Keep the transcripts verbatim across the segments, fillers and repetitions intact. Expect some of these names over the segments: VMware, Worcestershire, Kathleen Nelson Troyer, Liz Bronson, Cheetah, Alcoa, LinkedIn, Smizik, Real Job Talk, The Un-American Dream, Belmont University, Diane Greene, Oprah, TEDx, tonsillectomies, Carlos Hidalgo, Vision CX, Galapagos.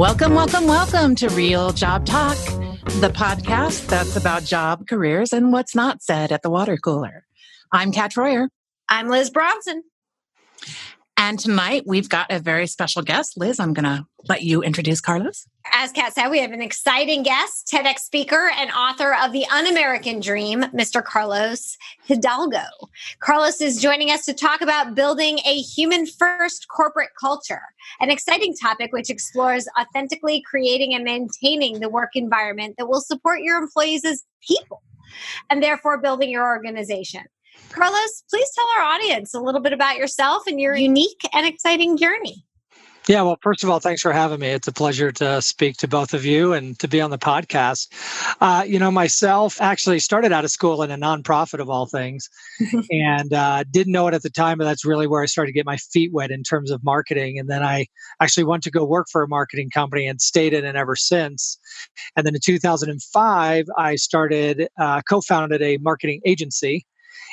Welcome, welcome, welcome to Real Job Talk, the podcast that's about job, careers, and what's not said at the water cooler. I'm Kat Troyer. I'm Liz Bronson. And tonight we've got a very special guest. Liz, I'm going to let you introduce Carlos. As Kat said, we have an exciting guest, TEDx speaker and author of The Un-American Dream, Mister Carlos Hidalgo. Carlos is joining us to talk about building a human-first corporate culture, an exciting topic which explores authentically creating and maintaining the work environment that will support your employees as people and therefore building your organization. Carlos, please tell our audience a little bit about yourself and your unique and exciting journey. Yeah, well, first of all, thanks for having me. It's a pleasure to speak to both of you and to be on the podcast. Uh, you know, myself actually started out of school in a nonprofit of all things and uh, didn't know it at the time, but that's really where I started to get my feet wet in terms of marketing. And then I actually went to go work for a marketing company and stayed in it ever since. And then in two thousand five, I started, uh, co-founded a marketing agency.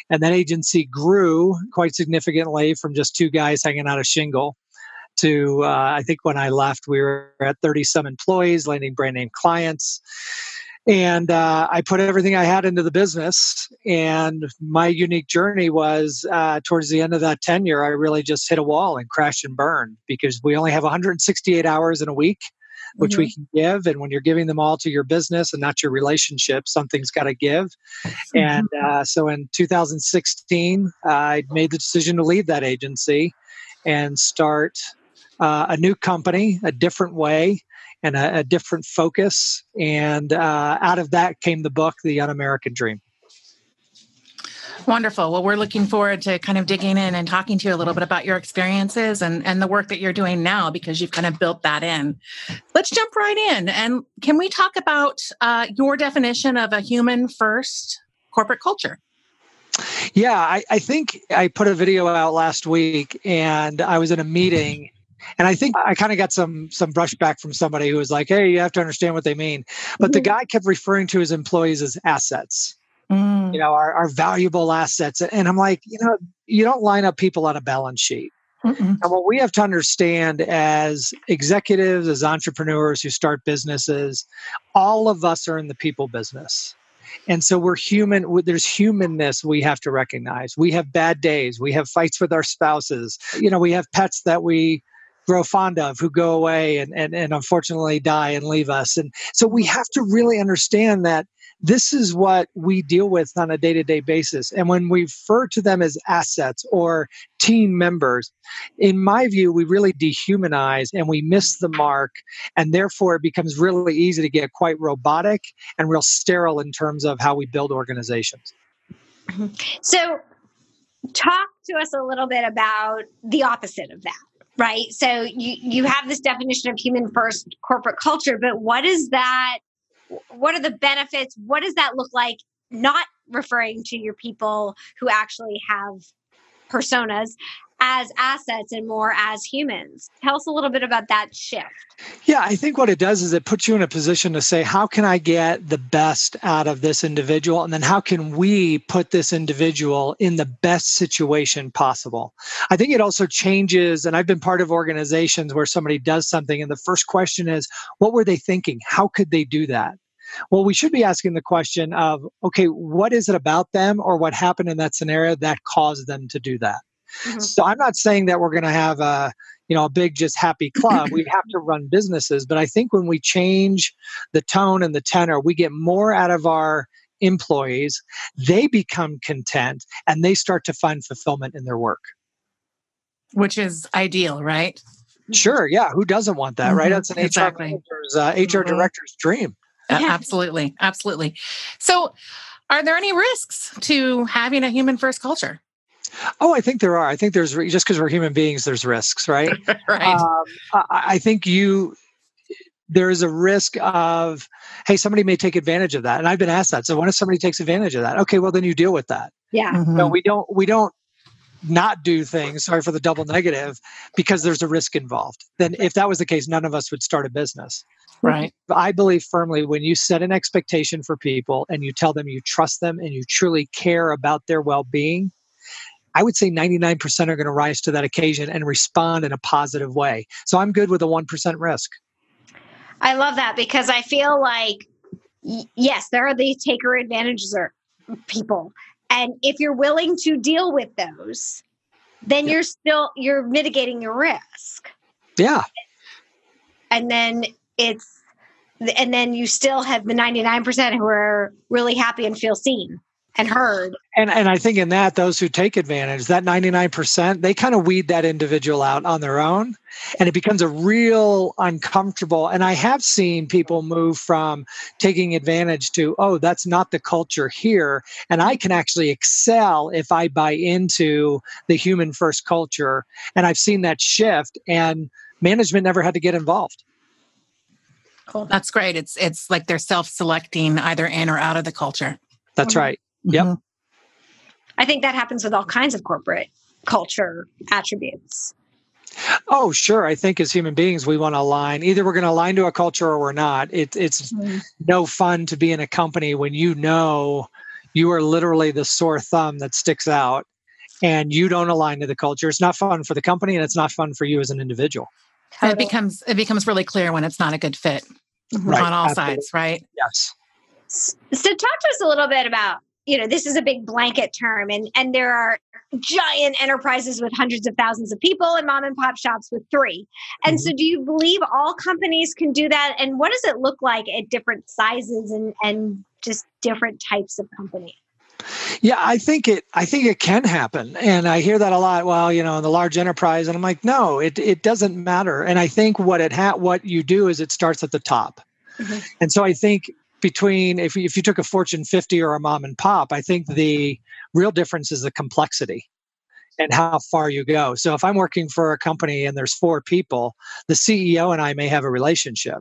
And that agency grew quite significantly from just two guys hanging out a shingle to, uh, I think when I left, we were at thirty-some employees, landing brand name clients. And uh, I put everything I had into the business. And my unique journey was uh, towards the end of that tenure, I really just hit a wall and crashed and burned because we only have one hundred sixty-eight hours in a week, which mm-hmm. we can give. And when you're giving them all to your business and not your relationship, something's got to give. Mm-hmm. And uh, so in two thousand sixteen, uh, I made the decision to leave that agency and start uh, a new company, a different way and a, a different focus. And uh, out of that came the book, The Un-American Dream. Wonderful. Well, we're looking forward to kind of digging in and talking to you a little bit about your experiences and, and the work that you're doing now, because you've kind of built that in. Let's jump right in. And can we talk about uh, your definition of a human-first corporate culture? Yeah, I, I think I put a video out last week and I was in a meeting. And I think I kind of got some some brushback from somebody who was like, hey, you have to understand what they mean. But the guy kept referring to his employees as assets. Mm. You know, our, our valuable assets. And I'm like, you know, you don't line up people on a balance sheet. Mm-mm. And what we have to understand as executives, as entrepreneurs who start businesses, all of us are in the people business. And so we're human. There's humanness we have to recognize. We have bad days. We have fights with our spouses. You know, we have pets that we grow fond of who go away and, and, and unfortunately die and leave us. And so we have to really understand that this is what we deal with on a day-to-day basis. And when we refer to them as assets or team members, in my view, we really dehumanize and we miss the mark. And therefore, it becomes really easy to get quite robotic and real sterile in terms of how we build organizations. So talk to us a little bit about the opposite of that, right? So you, you have this definition of human-first corporate culture, but what is that? What are the benefits? What does that look like? Not referring to your people who actually have personas as assets and more as humans. Tell us a little bit about that shift. Yeah, I think what it does is it puts you in a position to say, how can I get the best out of this individual? And then how can we put this individual in the best situation possible? I think it also changes, and I've been part of organizations where somebody does something and the first question is, what were they thinking? How could they do that? Well, we should be asking the question of, okay, what is it about them or what happened in that scenario that caused them to do that? Mm-hmm. So I'm not saying that we're going to have a, you know, a big, just happy club. We have to run businesses. But I think when we change the tone and the tenor, we get more out of our employees. They become content and they start to find fulfillment in their work. Which is ideal, right? Sure. Yeah. Who doesn't want that, mm-hmm. right? That's an exactly. H R, manager's, uh, H R mm-hmm. director's dream. Uh, yeah. Absolutely. Absolutely. So are there any risks to having a human-first culture? Oh, I think there are. I think there's just because we're human beings, there's risks, right? Right. Um, I, I think you there is a risk of, hey, somebody may take advantage of that, and I've been asked that. So, what if somebody takes advantage of that? Okay, well, then you deal with that. Yeah. Mm-hmm. No, we don't. We don't not do things. Sorry for the double negative, because there's a risk involved. Then, if that was the case, none of us would start a business. Right. I believe firmly when you set an expectation for people and you tell them you trust them and you truly care about their well-being, I would say ninety-nine percent are going to rise to that occasion and respond in a positive way. So I'm good with a one percent risk. I love that, because I feel like, yes, there are the taker advantages or people. And if you're willing to deal with those, then yeah. you're still, you're mitigating your risk. Yeah. And then it's, and then you still have the ninety-nine percent who are really happy and feel seen and heard. And and I think in that, those who take advantage, that ninety-nine percent, they kind of weed that individual out on their own. And it becomes a real uncomfortable. And I have seen people move from taking advantage to, oh, that's not the culture here. And I can actually excel if I buy into the human first culture. And I've seen that shift, and management never had to get involved. Cool. That's great. It's, it's like they're self-selecting either in or out of the culture. That's mm-hmm. right. Yep. Mm-hmm. I think that happens with all kinds of corporate culture attributes. Oh, sure. I think as human beings, we want to align. Either we're going to align to a culture or we're not. It, it's mm-hmm. no fun to be in a company when you know you are literally the sore thumb that sticks out and you don't align to the culture. It's not fun for the company, and it's not fun for you as an individual. Totally. It becomes it becomes really clear when it's not a good fit mm-hmm. right. on all Absolutely. Sides, right? Yes. So talk to us a little bit about, you know, this is a big blanket term, and, and there are giant enterprises with hundreds of thousands of people and mom and pop shops with three. And mm-hmm. so do you believe all companies can do that? And what does it look like at different sizes and, and just different types of companies? Yeah, I think it I think it can happen. And I hear that a lot. Well, you know, in the large enterprise, and I'm like, no, it it doesn't matter. And I think what it ha- what you do is it starts at the top. Mm-hmm. And so I think between, if if you took a Fortune fifty or a mom and pop, I think the real difference is the complexity and how far you go. So if I'm working for a company and there's four people, the C E O and I may have a relationship.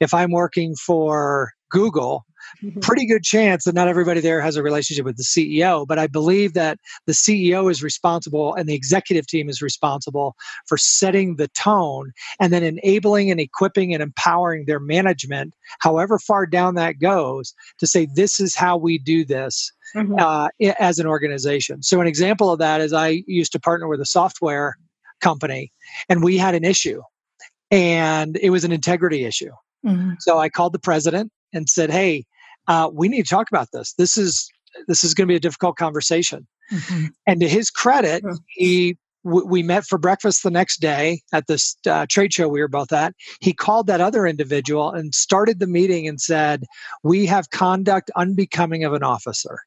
If I'm working for Google, mm-hmm. pretty good chance that not everybody there has a relationship with the C E O, but I believe that the C E O is responsible and the executive team is responsible for setting the tone and then enabling and equipping and empowering their management, however far down that goes, to say, this is how we do this mm-hmm. uh, as an organization. So an example of that is I used to partner with a software company, and we had an issue, and it was an integrity issue. Mm-hmm. So I called the president and said, hey, Uh, we need to talk about this. This is this is going to be a difficult conversation. Mm-hmm. And to his credit, he w- we met for breakfast the next day at this uh, trade show we were both at. He called that other individual and started the meeting and said, we have conduct unbecoming of an officer.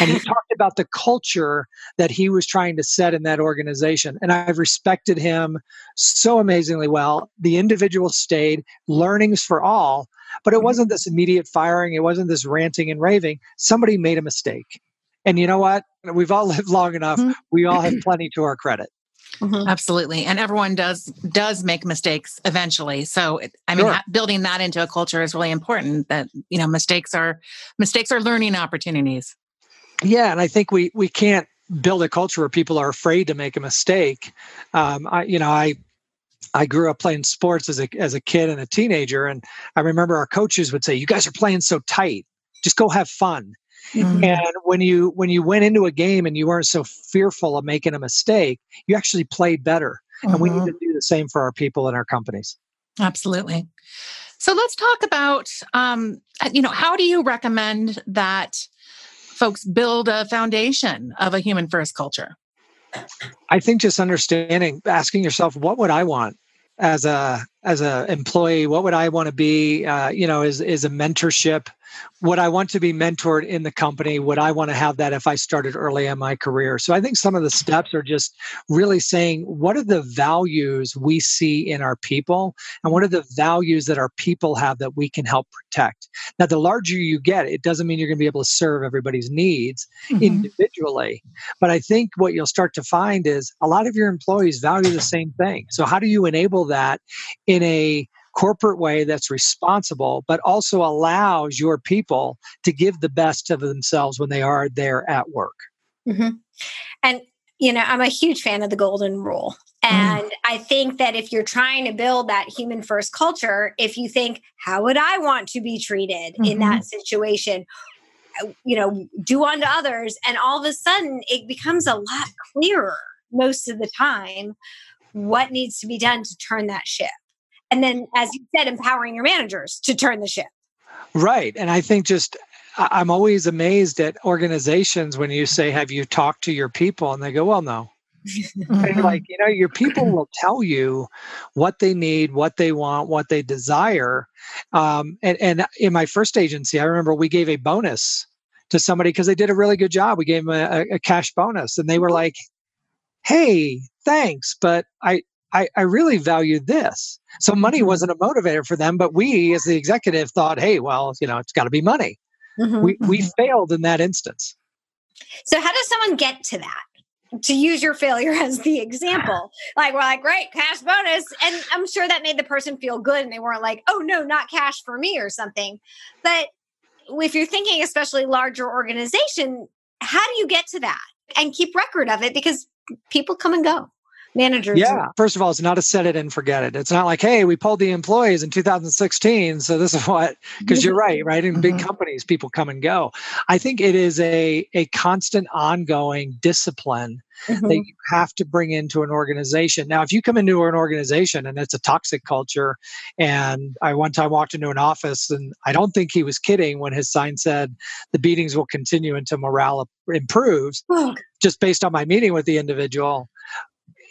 And he talked about the culture that he was trying to set in that organization. And I've respected him so amazingly well. The individual stayed, learnings for all. But it wasn't this immediate firing. It wasn't this ranting and raving. Somebody made a mistake. And you know what? We've all lived long enough. Mm-hmm. We all have plenty to our credit. Mm-hmm. Absolutely. And everyone does does make mistakes eventually. So, I mean, sure. building that into a culture is really important, that, you know, mistakes are mistakes are learning opportunities. Yeah. And I think we we can't build a culture where people are afraid to make a mistake. Um, I, you know, I... I grew up playing sports as a as a kid and a teenager, and I remember our coaches would say, "You guys are playing so tight. Just go have fun." Mm-hmm. And when you when you went into a game and you weren't so fearful of making a mistake, you actually played better. Mm-hmm. And we need to do the same for our people and our companies. Absolutely. So let's talk about um, you know, how do you recommend that folks build a foundation of a human first culture? I think just understanding, asking yourself, what would I want as a as a employee? What would I want to be? Uh, you know, is is a mentorship? Would I want to be mentored in the company? Would I want to have that if I started early in my career? So I think some of the steps are just really saying, what are the values we see in our people? And what are the values that our people have that we can help protect? Now, the larger you get, it doesn't mean you're going to be able to serve everybody's needs mm-hmm. individually. But I think what you'll start to find is a lot of your employees value the same thing. So how do you enable that in a corporate way that's responsible, but also allows your people to give the best of themselves when they are there at work? Mm-hmm. And, you know, I'm a huge fan of the golden rule. And mm. I think that if you're trying to build that human first culture, if you think, how would I want to be treated mm-hmm. in that situation? You know, do unto others. And all of a sudden it becomes a lot clearer most of the time what needs to be done to turn that ship. And then, as you said, empowering your managers to turn the ship. Right. And I think just, I'm always amazed at organizations when you say, have you talked to your people? And they go, well, no. And like, you know, your people will tell you what they need, what they want, what they desire. Um, and, and in my first agency, I remember we gave a bonus to somebody because they did a really good job. We gave them a, a cash bonus and they were like, hey, thanks, but I, I, I really value this. So money wasn't a motivator for them, but we as the executive thought, hey, well, you know, it's got to be money. Mm-hmm. We we failed in that instance. So how does someone get to that? To use your failure as the example, like we're like, great, cash bonus. And I'm sure that made the person feel good and they weren't like, oh no, not cash for me or something. But if you're thinking, especially larger organization, how do you get to that and keep record of it? Because people come and go. Managers. Yeah. First of all, it's not a set it and forget it. It's not like, hey, we polled the employees in two thousand sixteen. So this is what, because you're right, right? In mm-hmm. big companies, people come and go. I think it is a, a constant ongoing discipline mm-hmm. that you have to bring into an organization. Now, if you come into an organization and it's a toxic culture, and I one time walked into an office and I don't think he was kidding when his sign said, the beatings will continue until morale improves, oh. just based on my meeting with the individual.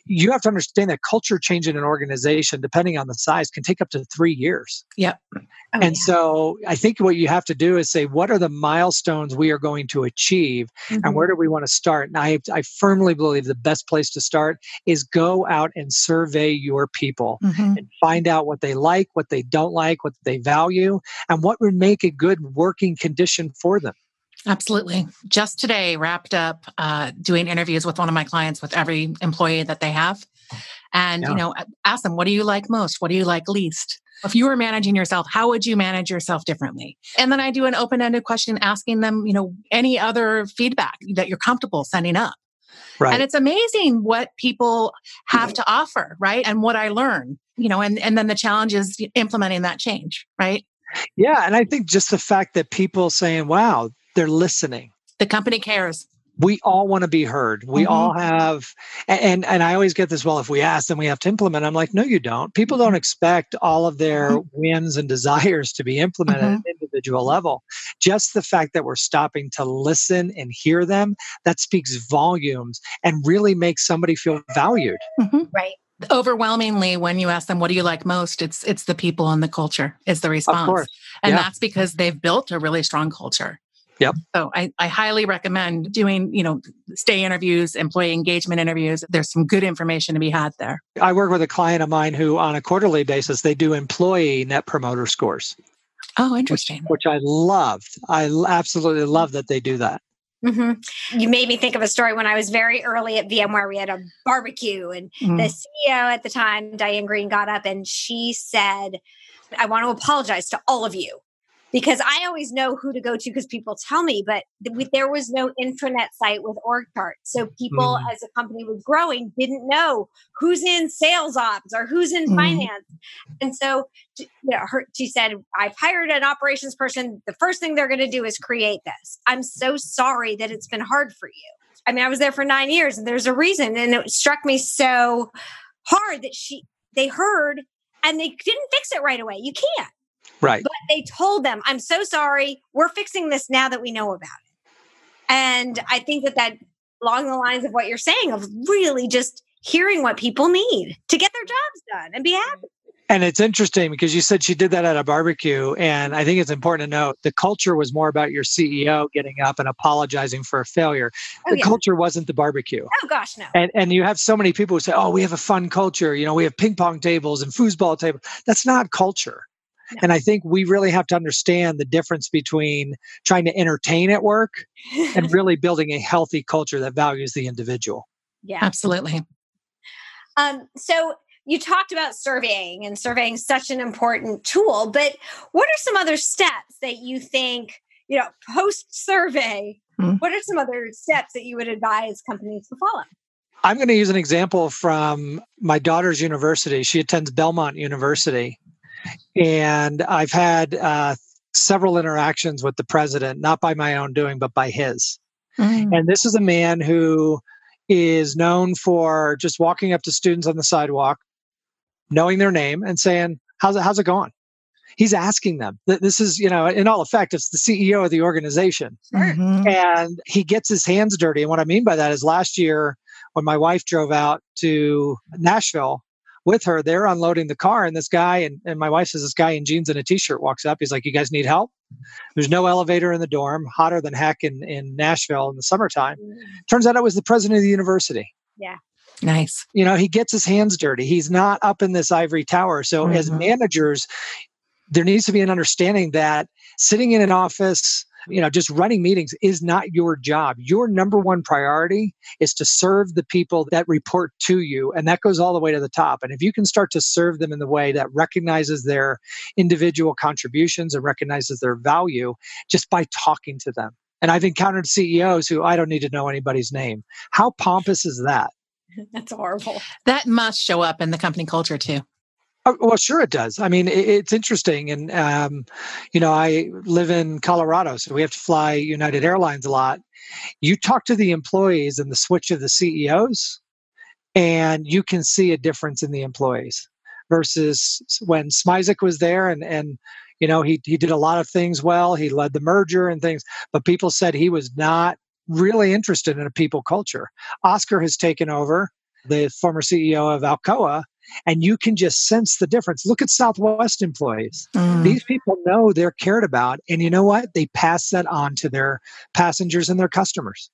You have to understand that culture change in an organization, depending on the size, can take up to three years. Yep. Oh, and yeah. so I think what you have to do is say, what are the milestones we are going to achieve mm-hmm. and where do we want to start? And I, I firmly believe the best place to start is go out and survey your people mm-hmm. and find out what they like, what they don't like, what they value, and what would make a good working condition for them. Absolutely. Just today, wrapped up uh, doing interviews with one of my clients with every employee that they have. And, yeah. you know, ask them, what do you like most? What do you like least? If you were managing yourself, how would you manage yourself differently? And then I do an open-ended question asking them, you know, any other feedback that you're comfortable sending up. Right. And it's amazing what people have to offer, right? And what I learn, you know, and, and then the challenge is implementing that change, right? Yeah. And I think just the fact that people saying, wow, they're listening. The company cares. We all want to be heard. We mm-hmm. all have, and and I always get this, well, if we ask, then we have to implement. I'm like, no, you don't. People don't expect all of their mm-hmm. whims and desires to be implemented mm-hmm. at an individual level. Just the fact that we're stopping to listen and hear them, that speaks volumes and really makes somebody feel valued. Mm-hmm. Right. Overwhelmingly, when you ask them, what do you like most? It's it's the people and the culture is the response. Of course. And yeah. that's because they've built a really strong culture. Yep. So I, I highly recommend doing, you know, stay interviews, employee engagement interviews. There's some good information to be had there. I work with a client of mine who on a quarterly basis, they do employee net promoter scores. Oh, interesting. Which, which I loved. I absolutely love that they do that. Mm-hmm. You made me think of a story when I was very early at VMware. We had a barbecue and mm-hmm. the C E O at the time, Diane Greene, got up and she said, I want to apologize to all of you. Because I always know who to go to because people tell me, but th- there was no intranet site with org chart. So people mm. as a company was growing didn't know who's in sales ops or who's in mm. finance. And so you know, her, she said, I've hired an operations person. The first thing they're going to do is create this. I'm so sorry that it's been hard for you. I mean, I was there for nine years and there's a reason. And it struck me so hard that she they heard and they didn't fix it right away. You can't. Right. But they told them, I'm so sorry, we're fixing this now that we know about it. And I think that that along the lines of what you're saying of really just hearing what people need to get their jobs done and be happy. And it's interesting because you said she did that at a barbecue. And I think it's important to note the culture was more about your C E O getting up and apologizing for a failure. Oh, the yeah. culture wasn't the barbecue. Oh, gosh, no. And and you have so many people who say, oh, we have a fun culture. You know, we have ping pong tables and foosball tables. That's not culture. No. And I think we really have to understand the difference between trying to entertain at work and really building a healthy culture that values the individual. Yeah, absolutely. Um, so you talked about surveying and surveying is such an important tool, but what are some other steps that you think, you know, post-survey, mm-hmm. what are some other steps that you would advise companies to follow? I'm going to use an example from my daughter's university. She attends Belmont University. And I've had uh, several interactions with the president, not by my own doing, but by his. Mm. And this is a man who is known for just walking up to students on the sidewalk, knowing their name and saying, How's it, how's it going? He's asking them. This is, you know, in all effect, it's the C E O of the organization. Mm-hmm. And he gets his hands dirty. And what I mean by that is last year, when my wife drove out to Nashville with her, they're unloading the car. And this guy, and, and my wife says, this guy in jeans and a T-shirt walks up. He's like, you guys need help? There's no elevator in the dorm, hotter than heck in, in Nashville in the summertime. Mm-hmm. Turns out it was the president of the university. Yeah. Nice. You know, he gets his hands dirty. He's not up in this ivory tower. So mm-hmm. as managers, there needs to be an understanding that sitting in an office, you know, just running meetings is not your job. Your number one priority is to serve the people that report to you. And that goes all the way to the top. And if you can start to serve them in the way that recognizes their individual contributions and recognizes their value just by talking to them. And I've encountered C E Os who I don't need to know anybody's name. How pompous is that? That's horrible. That must show up in the company culture too. Well, sure it does. I mean, it's interesting. And, um, you know, I live in Colorado, so we have to fly United Airlines a lot. You talk to the employees and the switch of the C E Os, and you can see a difference in the employees versus when Smizik was there and, and you know, he he did a lot of things well. He led the merger and things, but people said he was not really interested in a people culture. Oscar has taken over, the former C E O of Alcoa, and you can just sense the difference. Look at Southwest employees. Mm. These people know they're cared about. And you know what? They pass that on to their passengers and their customers.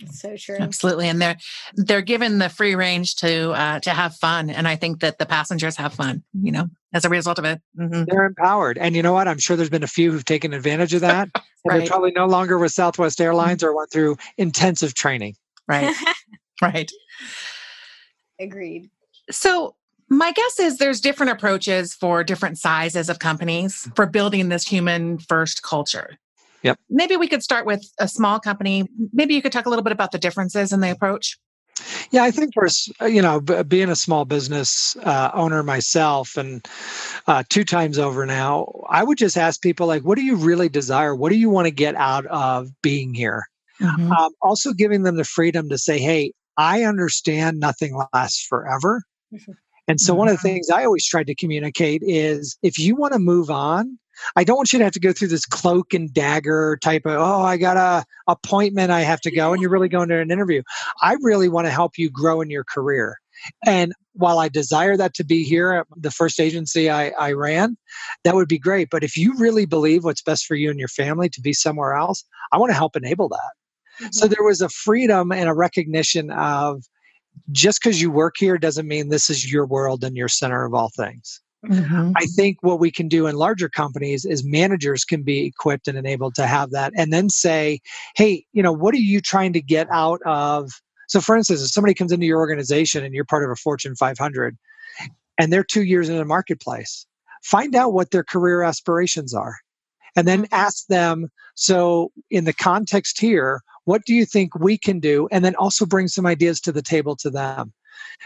That's so true. Absolutely. And they're, they're given the free range to, uh, to have fun. And I think that the passengers have fun, you know, as a result of it. Mm-hmm. They're empowered. And you know what? I'm sure there's been a few who've taken advantage of that. Right. And they're probably no longer with Southwest Airlines or went through intensive training. Right. Right. Agreed. So my guess is there's different approaches for different sizes of companies for building this human first culture. Yep. Maybe we could start with a small company. Maybe you could talk a little bit about the differences in the approach. Yeah, I think first, you know, b- being a small business uh, owner myself and uh, two times over now, I would just ask people like, what do you really desire? What do you want to get out of being here? Mm-hmm. Um, also giving them the freedom to say, hey, I understand nothing lasts forever. And so one of the things I always tried to communicate is if you want to move on, I don't want you to have to go through this cloak and dagger type of, oh, I got a appointment I have to go. And you're really going to an interview. I really want to help you grow in your career. And while I desire that to be here at the first agency I, I ran, that would be great. But if you really believe what's best for you and your family to be somewhere else, I want to help enable that. Mm-hmm. So there was a freedom and a recognition of just because you work here doesn't mean this is your world and your center of all things. Mm-hmm. I think what we can do in larger companies is managers can be equipped and enabled to have that and then say, hey, you know, what are you trying to get out of? So for instance, if somebody comes into your organization and you're part of a Fortune five hundred and they're two years in the marketplace, find out what their career aspirations are and then ask them, so in the context here, what do you think we can do? And then also bring some ideas to the table to them.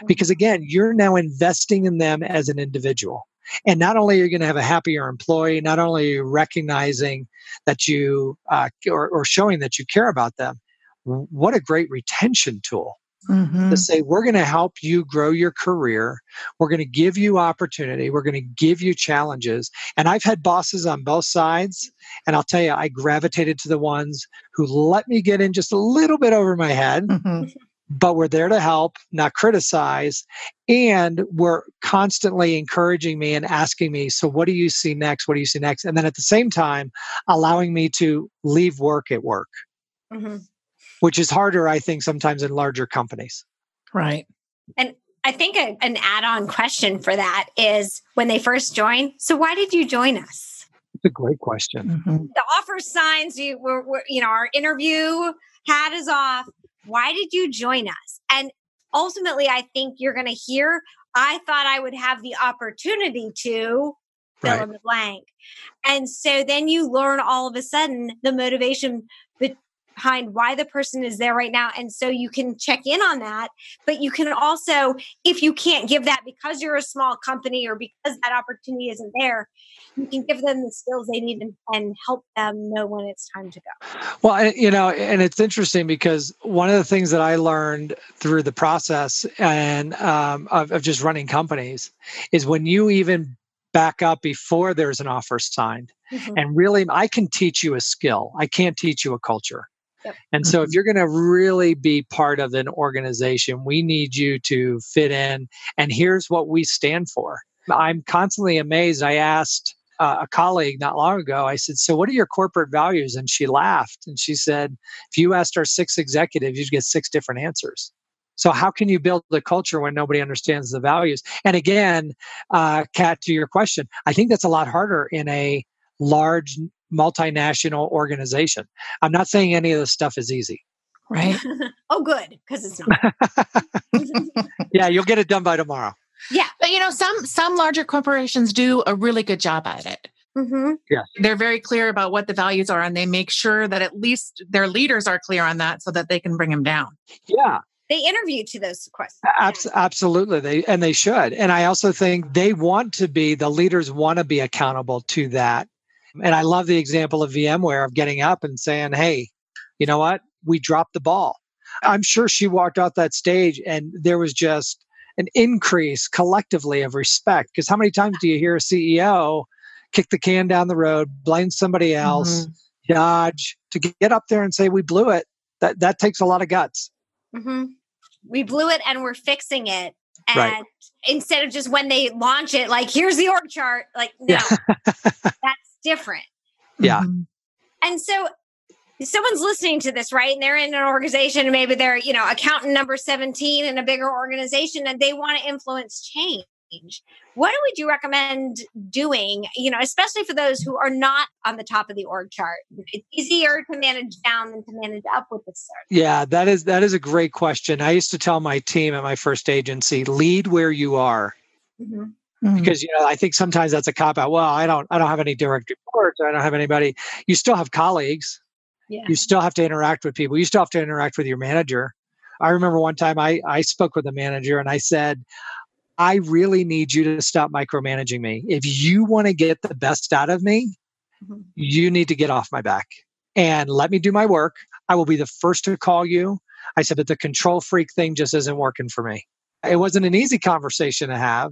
Because again, you're now investing in them as an individual. And not only are you going to have a happier employee, not only are you recognizing that you, uh, or, or showing that you care about them, what a great retention tool. Mm-hmm. To say, we're going to help you grow your career. We're going to give you opportunity. We're going to give you challenges. And I've had bosses on both sides. And I'll tell you, I gravitated to the ones who let me get in just a little bit over my head, mm-hmm. but were there to help, not criticize, and were constantly encouraging me and asking me, so what do you see next? What do you see next? And then at the same time, allowing me to leave work at work. Mm-hmm. Which is harder, I think, sometimes in larger companies. Right. And I think a, an add-on question for that is when they first join, so why did you join us? It's a great question. Mm-hmm. The offer signs, you, were, were, you know, our interview hat is off. Why did you join us? And ultimately, I think you're going to hear, I thought I would have the opportunity to fill right. in the blank. And so then you learn all of a sudden the motivation between behind why the person is there right now. And so you can check in on that, but you can also, if you can't give that because you're a small company or because that opportunity isn't there, you can give them the skills they need and, and help them know when it's time to go. Well, you know, and it's interesting because one of the things that I learned through the process and um, of, of just running companies is when you even back up before there's an offer signed. Mm-hmm. And really, I can teach you a skill. I can't teach you a culture. Yep. And so if you're going to really be part of an organization, we need you to fit in. And here's what we stand for. I'm constantly amazed. I asked uh, a colleague not long ago, I said, so what are your corporate values? And she laughed. And she said, if you asked our six executives, you'd get six different answers. So how can you build the culture when nobody understands the values? And again, uh, Kat, to your question, I think that's a lot harder in a large multinational organization. I'm not saying any of this stuff is easy, right? Oh, good, because it's not. Yeah, you'll get it done by tomorrow. Yeah, but you know, some some larger corporations do a really good job at it. Mm-hmm. Yeah, they're very clear about what the values are, and they make sure that at least their leaders are clear on that, so that they can bring them down. Yeah. They interview to those questions. Abs- absolutely. They, and they should. And I also think they want to be, the leaders want to be accountable to that. And I love the example of VMware of getting up and saying, hey, you know what? We dropped the ball. I'm sure she walked off that stage and there was just an increase collectively of respect. Because how many times do you hear a C E O kick the can down the road, blame somebody else, mm-hmm. dodge, to get up there and say, we blew it? That that takes a lot of guts. Mm-hmm. We blew it and we're fixing it. And right. Instead of just when they launch it, like, here's the org chart, like, no, yeah. That's different. Yeah. Mm-hmm. And so someone's listening to this, right? And they're in an organization and maybe they're, you know, accountant number seventeen in a bigger organization and they want to influence change. What would you recommend doing, you know, especially for those who are not on the top of the org chart? It's easier to manage down than to manage up with this sort. Yeah, that is that is a great question. I used to tell my team at my first agency, lead where you are. Mm-hmm. Mm-hmm. Because, you know, I think sometimes that's a cop out. Well, I don't I don't have any direct reports. I don't have anybody. You still have colleagues. Yeah. You still have to interact with people. You still have to interact with your manager. I remember one time I, I spoke with a manager and I said, I really need you to stop micromanaging me. If you want to get the best out of me, mm-hmm. you need to get off my back and let me do my work. I will be the first to call you. I said, but the control freak thing just isn't working for me. It wasn't an easy conversation to have,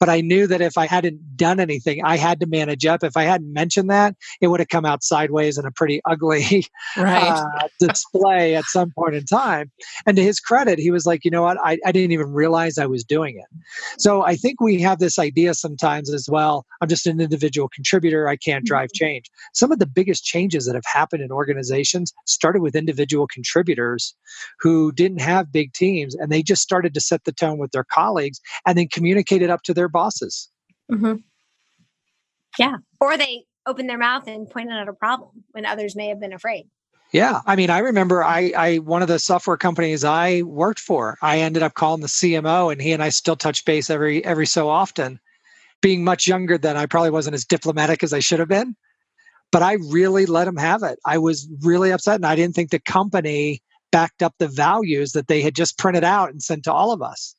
but I knew that if I hadn't done anything, I had to manage up. If I hadn't mentioned that, it would have come out sideways in a pretty ugly right. uh, display at some point in time. And to his credit, he was like, you know what? I, I didn't even realize I was doing it. So I think we have this idea sometimes as well. I'm just an individual contributor. I can't drive change. Some of the biggest changes that have happened in organizations started with individual contributors who didn't have big teams. And they just started to set the tone with their colleagues and then communicated up to their bosses. Mm-hmm. Yeah. Or they opened their mouth and pointed out a problem when others may have been afraid. Yeah. I mean, I remember I, I, one of the software companies I worked for, I ended up calling the C M O and he and I still touch base every, every so often. Being much younger than I probably wasn't as diplomatic as I should have been, but I really let him have it. I was really upset and I didn't think the company backed up the values that they had just printed out and sent to all of us.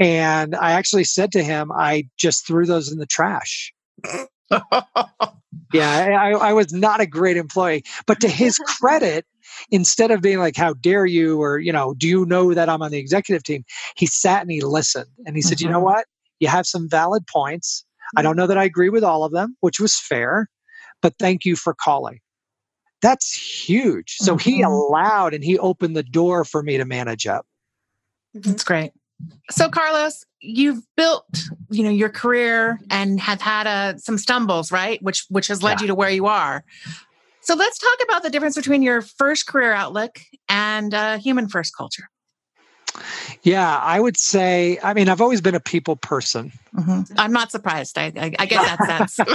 And I actually said to him, I just threw those in the trash. Yeah, I, I was not a great employee. But to his credit, instead of being like, how dare you? Or, you know, do you know that I'm on the executive team? He sat and he listened. And he said, mm-hmm. you know what? You have some valid points. I don't know that I agree with all of them, which was fair. But thank you for calling. That's huge. So mm-hmm. he allowed and he opened the door for me to manage up. That's great. So, Carlos, you've built, you know, your career and have had uh, some stumbles, right? Which which has led yeah. you to where you are. So let's talk about the difference between your first career outlook and uh, human first culture. Yeah, I would say, I mean, I've always been a people person. Mm-hmm. I'm not surprised. I, I, I get that sense.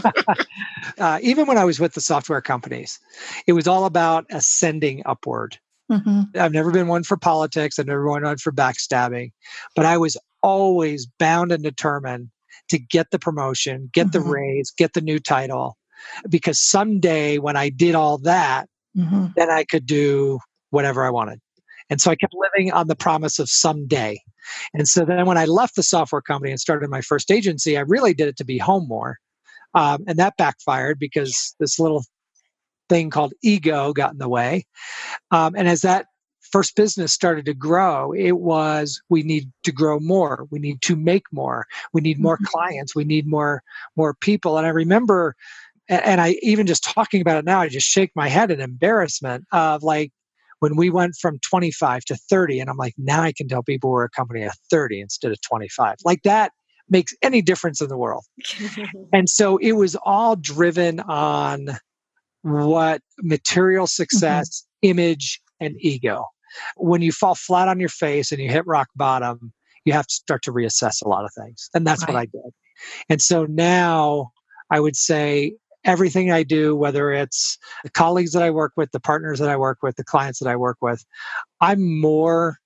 uh, even when I was with the software companies, it was all about ascending upward. Mm-hmm. I've never been one for politics. I've never been one for backstabbing, but I was always bound and determined to get the promotion, get mm-hmm. the raise, get the new title, because someday when I did all that, mm-hmm. then I could do whatever I wanted. And so I kept living on the promise of someday. And so then when I left the software company and started my first agency, I really did it to be home more. Um, and that backfired because this little thing called ego got in the way. Um, and as that first business started to grow, it was, we need to grow more. We need to make more. We need more mm-hmm. clients. We need more, more people. And I remember, and I even just talking about it now, I just shake my head in embarrassment of like, when we went from twenty-five to thirty, and I'm like, now I can tell people we're a company of thirty instead of twenty-five. Like that makes any difference in the world. And so it was all driven on what material success, mm-hmm. image, and ego. When you fall flat on your face and you hit rock bottom, you have to start to reassess a lot of things. And that's right. what I did. And so now I would say everything I do, whether it's the colleagues that I work with, the partners that I work with, the clients that I work with, I'm more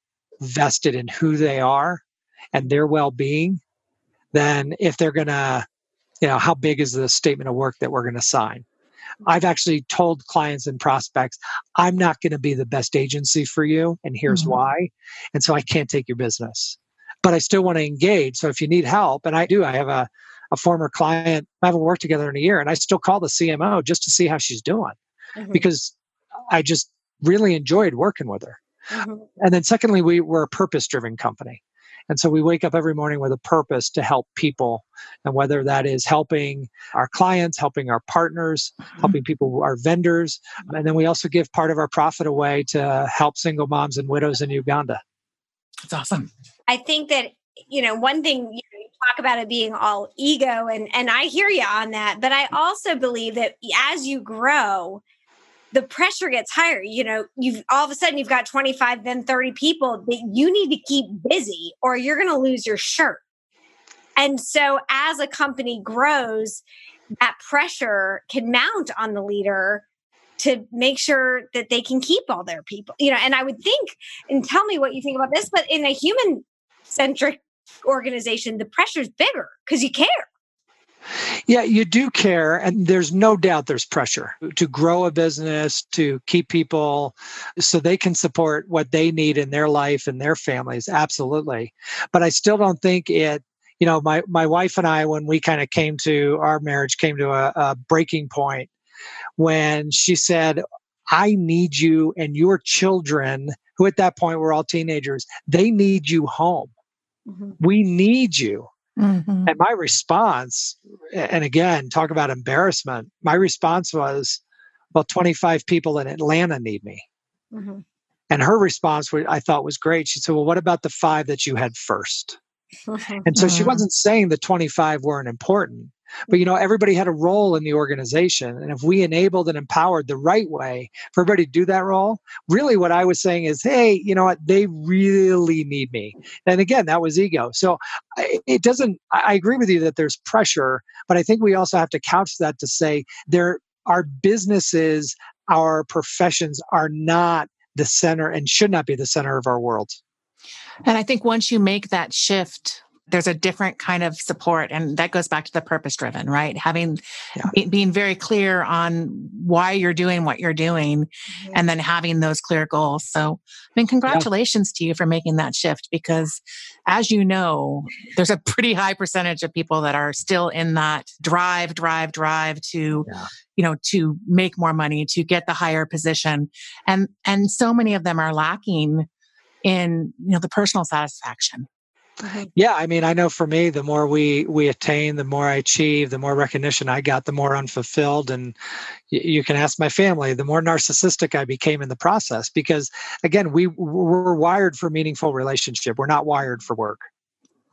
vested in who they are and their well-being than if they're going to, you know, how big is the statement of work that we're going to sign. I've actually told clients and prospects, I'm not going to be the best agency for you, and here's mm-hmm. why. And so I can't take your business. But I still want to engage. So if you need help, and I do, I have a, a former client, I haven't worked together in a year, and I still call the C M O just to see how she's doing mm-hmm. because I just really enjoyed working with her. Mm-hmm. And then secondly, we were a purpose-driven company. And so we wake up every morning with a purpose to help people. And whether that is helping our clients, helping our partners, mm-hmm. helping people, our vendors. And then we also give part of our profit away to help single moms and widows in Uganda. That's awesome. I think that, you know, one thing you talk about it being all ego, and, and I hear you on that. But I also believe that as you grow, the pressure gets higher. You know, you've all of a sudden you've got twenty-five, then thirty people that you need to keep busy or you're going to lose your shirt. And so as a company grows, that pressure can mount on the leader to make sure that they can keep all their people, you know, and I would think, and tell me what you think about this, but in a human centric organization, the pressure's bigger because you care. Yeah, you do care. And there's no doubt there's pressure to grow a business, to keep people so they can support what they need in their life and their families. Absolutely. But I still don't think it, you know, my, my wife and I, when we kind of came to our marriage, came to a, a breaking point when she said, I need you and your children, who at that point were all teenagers, they need you home. Mm-hmm. We need you. Mm-hmm. And my response, and again, talk about embarrassment, my response was, well, twenty-five people in Atlanta need me. Mm-hmm. And her response, I thought, was great. She said, well, what about the five that you had first? Mm-hmm. And so she wasn't saying the twenty-five weren't important, but, you know, everybody had a role in the organization. And if we enabled and empowered the right way for everybody to do that role, really what I was saying is, hey, you know what? They really need me. And again, that was ego. So it doesn't, I agree with you that there's pressure, but I think we also have to couch that to say there, our businesses, our professions are not the center and should not be the center of our world. And I think once you make that shift, there's a different kind of support. And that goes back to the purpose-driven, right? Having, yeah. be, being very clear on why you're doing what you're doing mm-hmm. and then having those clear goals. So, I mean, congratulations yeah. to you for making that shift, because as you know, there's a pretty high percentage of people that are still in that drive, drive, drive to, yeah. you know, to make more money, to get the higher position. And, and so many of them are lacking in, you know, the personal satisfaction. Yeah, I mean, I know for me, the more we we attain, the more I achieve, the more recognition I got, the more unfulfilled. And y- you can ask my family, the more narcissistic I became in the process. Because again, we we're wired for meaningful relationship. We're not wired for work.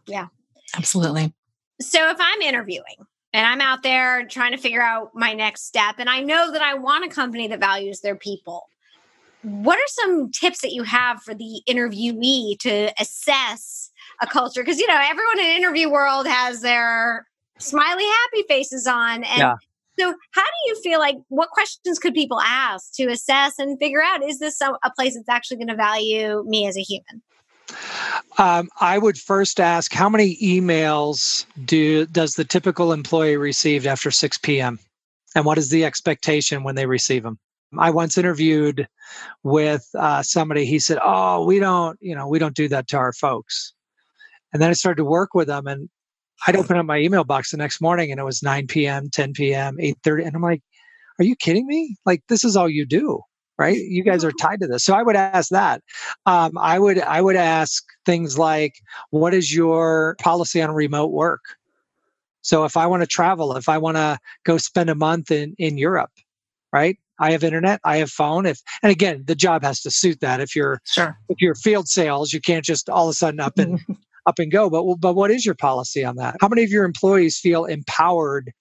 Yeah, absolutely. So if I'm interviewing and I'm out there trying to figure out my next step, and I know that I want a company that values their people, what are some tips that you have for the interviewee to assess a culture? Because, you know, everyone in the interview world has their smiley, happy faces on. And yeah. so how do you feel like, what questions could people ask to assess and figure out, is this a place that's actually going to value me as a human? Um, I would first ask, how many emails do does the typical employee receive after six p.m.? And what is the expectation when they receive them? I once interviewed with uh, somebody, he said, oh, we don't, you know, we don't do that to our folks. And then I started to work with them, and I'd open up my email box the next morning and it was nine p.m., ten p.m., eight thirty. And I'm like, are you kidding me? Like, this is all you do. right? You guys are tied to this. So I would ask that. Um, I would I would ask things like, what is your policy on remote work? So if I want to travel, if I want to go spend a month in, in Europe, right? I have internet, I have phone. If and again, the job has to suit that. If you're sure. if you're field sales, you can't just all of a sudden up and up and go. But but what is your policy on that? How many of your employees feel empowered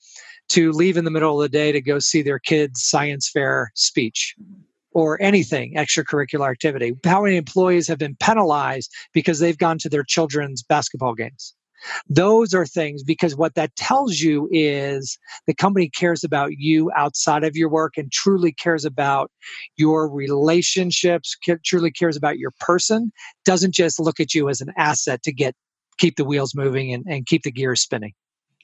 to leave in the middle of the day to go see their kids' science fair speech or anything, extracurricular activity? How many employees have been penalized because they've gone to their children's basketball games? Those are things, because what that tells you is the company cares about you outside of your work and truly cares about your relationships, ca- truly cares about your person, doesn't just look at you as an asset to get keep the wheels moving and, and keep the gears spinning.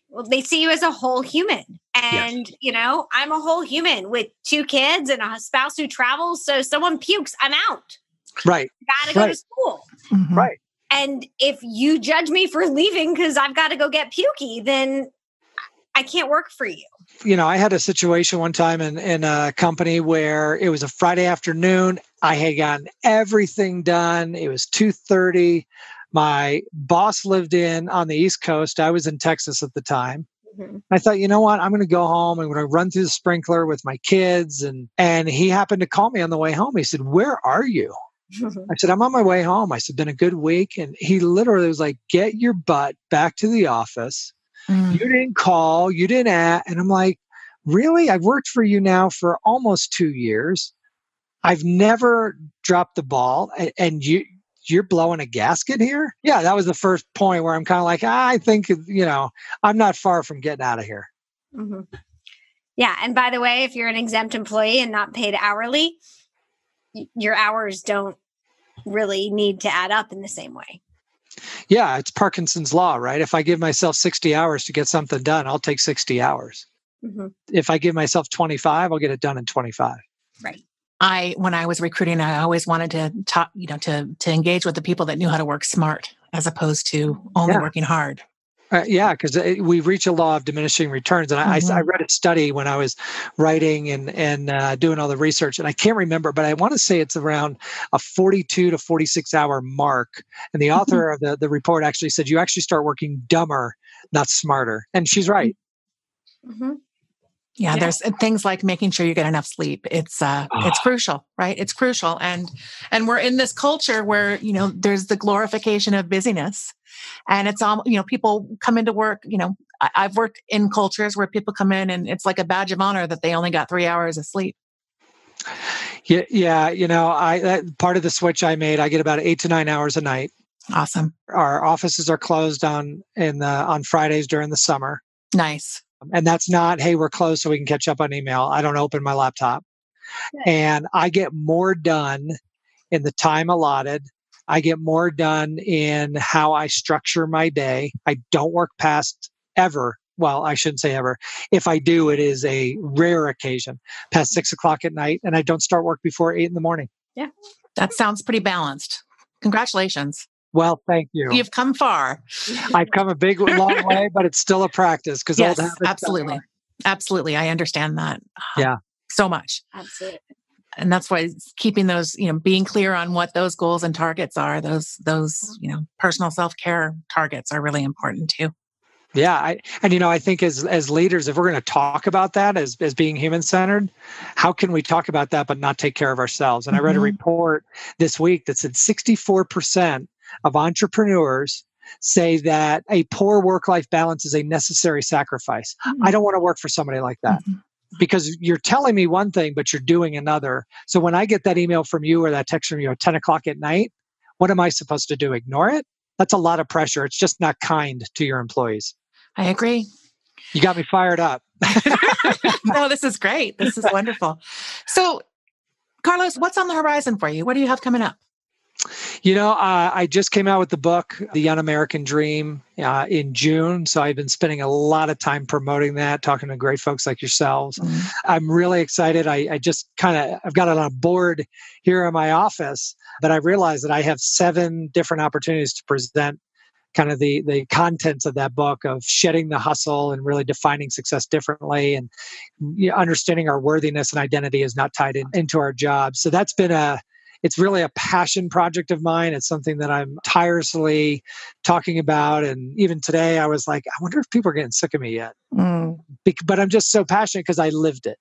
Well, they see you as a whole human. And, yes. you know, I'm a whole human with two kids and a spouse who travels. So someone pukes, I'm out. Right. Gotta go right. to school. Mm-hmm. Right. And if you judge me for leaving because I've got to go get pukey, then I can't work for you. You know, I had a situation one time in, in a company where it was a Friday afternoon. I had gotten everything done. It was two thirty. My boss lived in on the East Coast. I was in Texas at the time. Mm-hmm. I thought, you know what? I'm going to go home. I'm going to run through the sprinkler with my kids. And, and he happened to call me on the way home. He said, "Where are you?" I said, "I'm on my way home." I said, "Been a good week." And he literally was like, "Get your butt back to the office. Mm. You didn't call. You didn't ask." And I'm like, really? I've worked for you now for almost two years. I've never dropped the ball. And you, you're blowing a gasket here? Yeah, that was the first point where I'm kind of like, ah, I think, you know, I'm not far from getting out of here. Mm-hmm. Yeah. And by the way, if you're an exempt employee and not paid hourly, your hours don't really need to add up in the same way. Yeah, it's Parkinson's law, right? If I give myself sixty hours to get something done, I'll take sixty hours. Mm-hmm. If I give myself twenty-five, I'll get it done in twenty-five. Right. I, when I was recruiting, I always wanted to talk, you know, to, to engage with the people that knew how to work smart as opposed to only yeah. working hard. Uh, yeah, because we reach a law of diminishing returns. And I, mm-hmm. I, I read a study when I was writing and, and uh, doing all the research. And I can't remember, but I want to say it's around a forty-two to forty-six hour mark. And the author of the, the report actually said, you actually start working dumber, not smarter. And she's right. Mm-hmm. Yeah, yeah, there's things like making sure you get enough sleep. It's uh, oh. it's crucial, right? It's crucial. And and we're in this culture where, you know, there's the glorification of busyness. And it's all, you know, people come into work, you know, I, I've worked in cultures where people come in and it's like a badge of honor that they only got three hours of sleep. Yeah. Yeah. You know, I, that part of the switch I made, I get about eight to nine hours a night. Awesome. Our offices are closed on, in the, on Fridays during the summer. Nice. And that's not, hey, we're closed so we can catch up on email. I don't open my laptop. Nice. And I get more done in the time allotted. I get more done in how I structure my day. I don't work past ever. Well, I shouldn't say ever. If I do, it is a rare occasion, past six o'clock at night, and I don't start work before eight in the morning. Yeah. That sounds pretty balanced. Congratulations. Well, thank you. You've come far. I've come a big, long way, but it's still a practice. Because yes, absolutely. Absolutely. I understand that. Yeah. So much. Absolutely. And that's why keeping those, you know, being clear on what those goals and targets are, those, those, you know, personal self-care targets are really important too. Yeah. I, and, you know, I think as, as leaders, if we're going to talk about that as, as being human-centered, how can we talk about that, but not take care of ourselves? And mm-hmm. I read a report this week that said sixty-four percent of entrepreneurs say that a poor work-life balance is a necessary sacrifice. Mm-hmm. I don't want to work for somebody like that. Mm-hmm. Because you're telling me one thing, but you're doing another. So when I get that email from you or that text from you at ten o'clock at night, what am I supposed to do? Ignore it? That's a lot of pressure. It's just not kind to your employees. I agree. You got me fired up. No, this is great. This is wonderful. So, Carlos, what's on the horizon for you? What do you have coming up? You know, uh, I just came out with the book, The Un-American Dream, uh, in June. So I've been spending a lot of time promoting that, talking to great folks like yourselves. Mm-hmm. I'm really excited. I, I just kind of, I've got it on a board here in my office, but I realized that I have seven different opportunities to present kind of the the contents of that book of shedding the hustle and really defining success differently, and understanding our worthiness and identity is not tied in, into our jobs. So that's been a it's really a passion project of mine. It's something that I'm tirelessly talking about. And even today, I was like, I wonder if people are getting sick of me yet. Mm. Be- but I'm just so passionate because I lived it.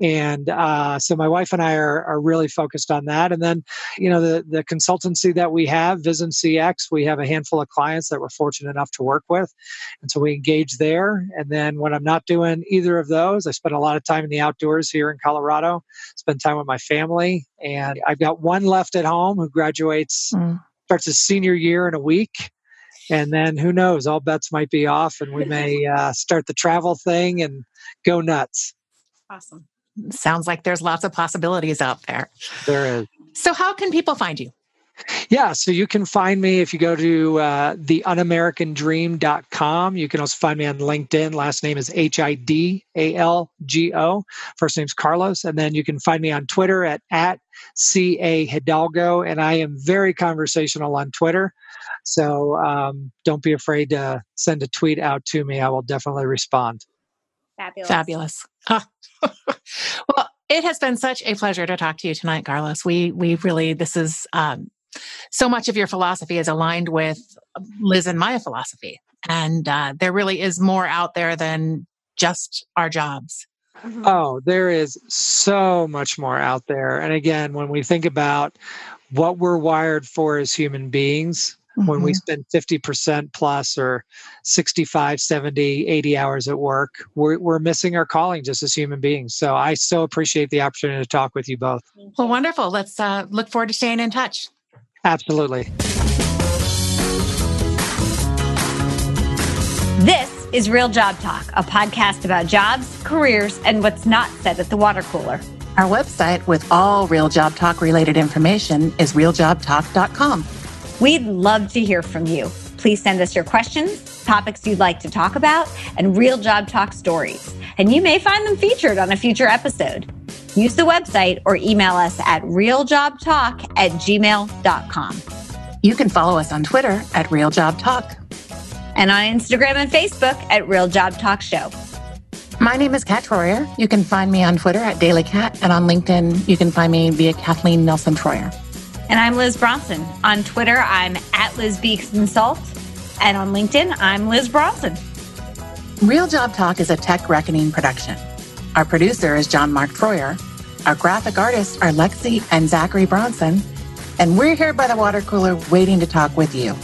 And uh, so my wife and I are, are really focused on that. And then, you know, the, the consultancy that we have, Vision C X, we have a handful of clients that we're fortunate enough to work with. And so we engage there. And then when I'm not doing either of those, I spend a lot of time in the outdoors here in Colorado, spend time with my family. And I've got one left at home who graduates, mm. starts his senior year in a week. And then who knows, all bets might be off and we may uh, start the travel thing and go nuts. Awesome. Sounds like there's lots of possibilities out there. There is. So how can people find you? Yeah, so you can find me if you go to uh, the Un-American Dream dot com. You can also find me on LinkedIn. Last name is H I D A L G O. First name's Carlos. And then you can find me on Twitter at, at C A Hidalgo. And I am very conversational on Twitter. So um, don't be afraid to send a tweet out to me. I will definitely respond. Fabulous. Fabulous. Huh. Well, it has been such a pleasure to talk to you tonight, Carlos. We we really, this is, um, so much of your philosophy is aligned with Liz and my philosophy. And uh, there really is more out there than just our jobs. Mm-hmm. Oh, there is so much more out there. And again, when we think about what we're wired for as human beings, mm-hmm. when we spend fifty percent plus or sixty-five, seventy, eighty hours at work, we're, we're missing our calling just as human beings. So I so appreciate the opportunity to talk with you both. Well, wonderful. Let's uh, look forward to staying in touch. Absolutely. This is Real Job Talk, a podcast about jobs, careers, and what's not said at the water cooler. Our website with all Real Job Talk related information is real job talk dot com. We'd love to hear from you. Please send us your questions, topics you'd like to talk about, and Real Job Talk stories. And you may find them featured on a future episode. Use the website or email us at real job talk at gmail dot com. You can follow us on Twitter at Real Job Talk. And on Instagram and Facebook at Real Job Talk Show. My name is Kat Troyer. You can find me on Twitter at Daily Kat, and on LinkedIn, you can find me via Kathleen Nelson Troyer. And I'm Liz Bronson. On Twitter, I'm at Liz B. Consult. And on LinkedIn, I'm Liz Bronson. Real Job Talk is a Tech Reckoning production. Our producer is John Mark Troyer. Our graphic artists are Lexi and Zachary Bronson. And we're here by the water cooler waiting to talk with you.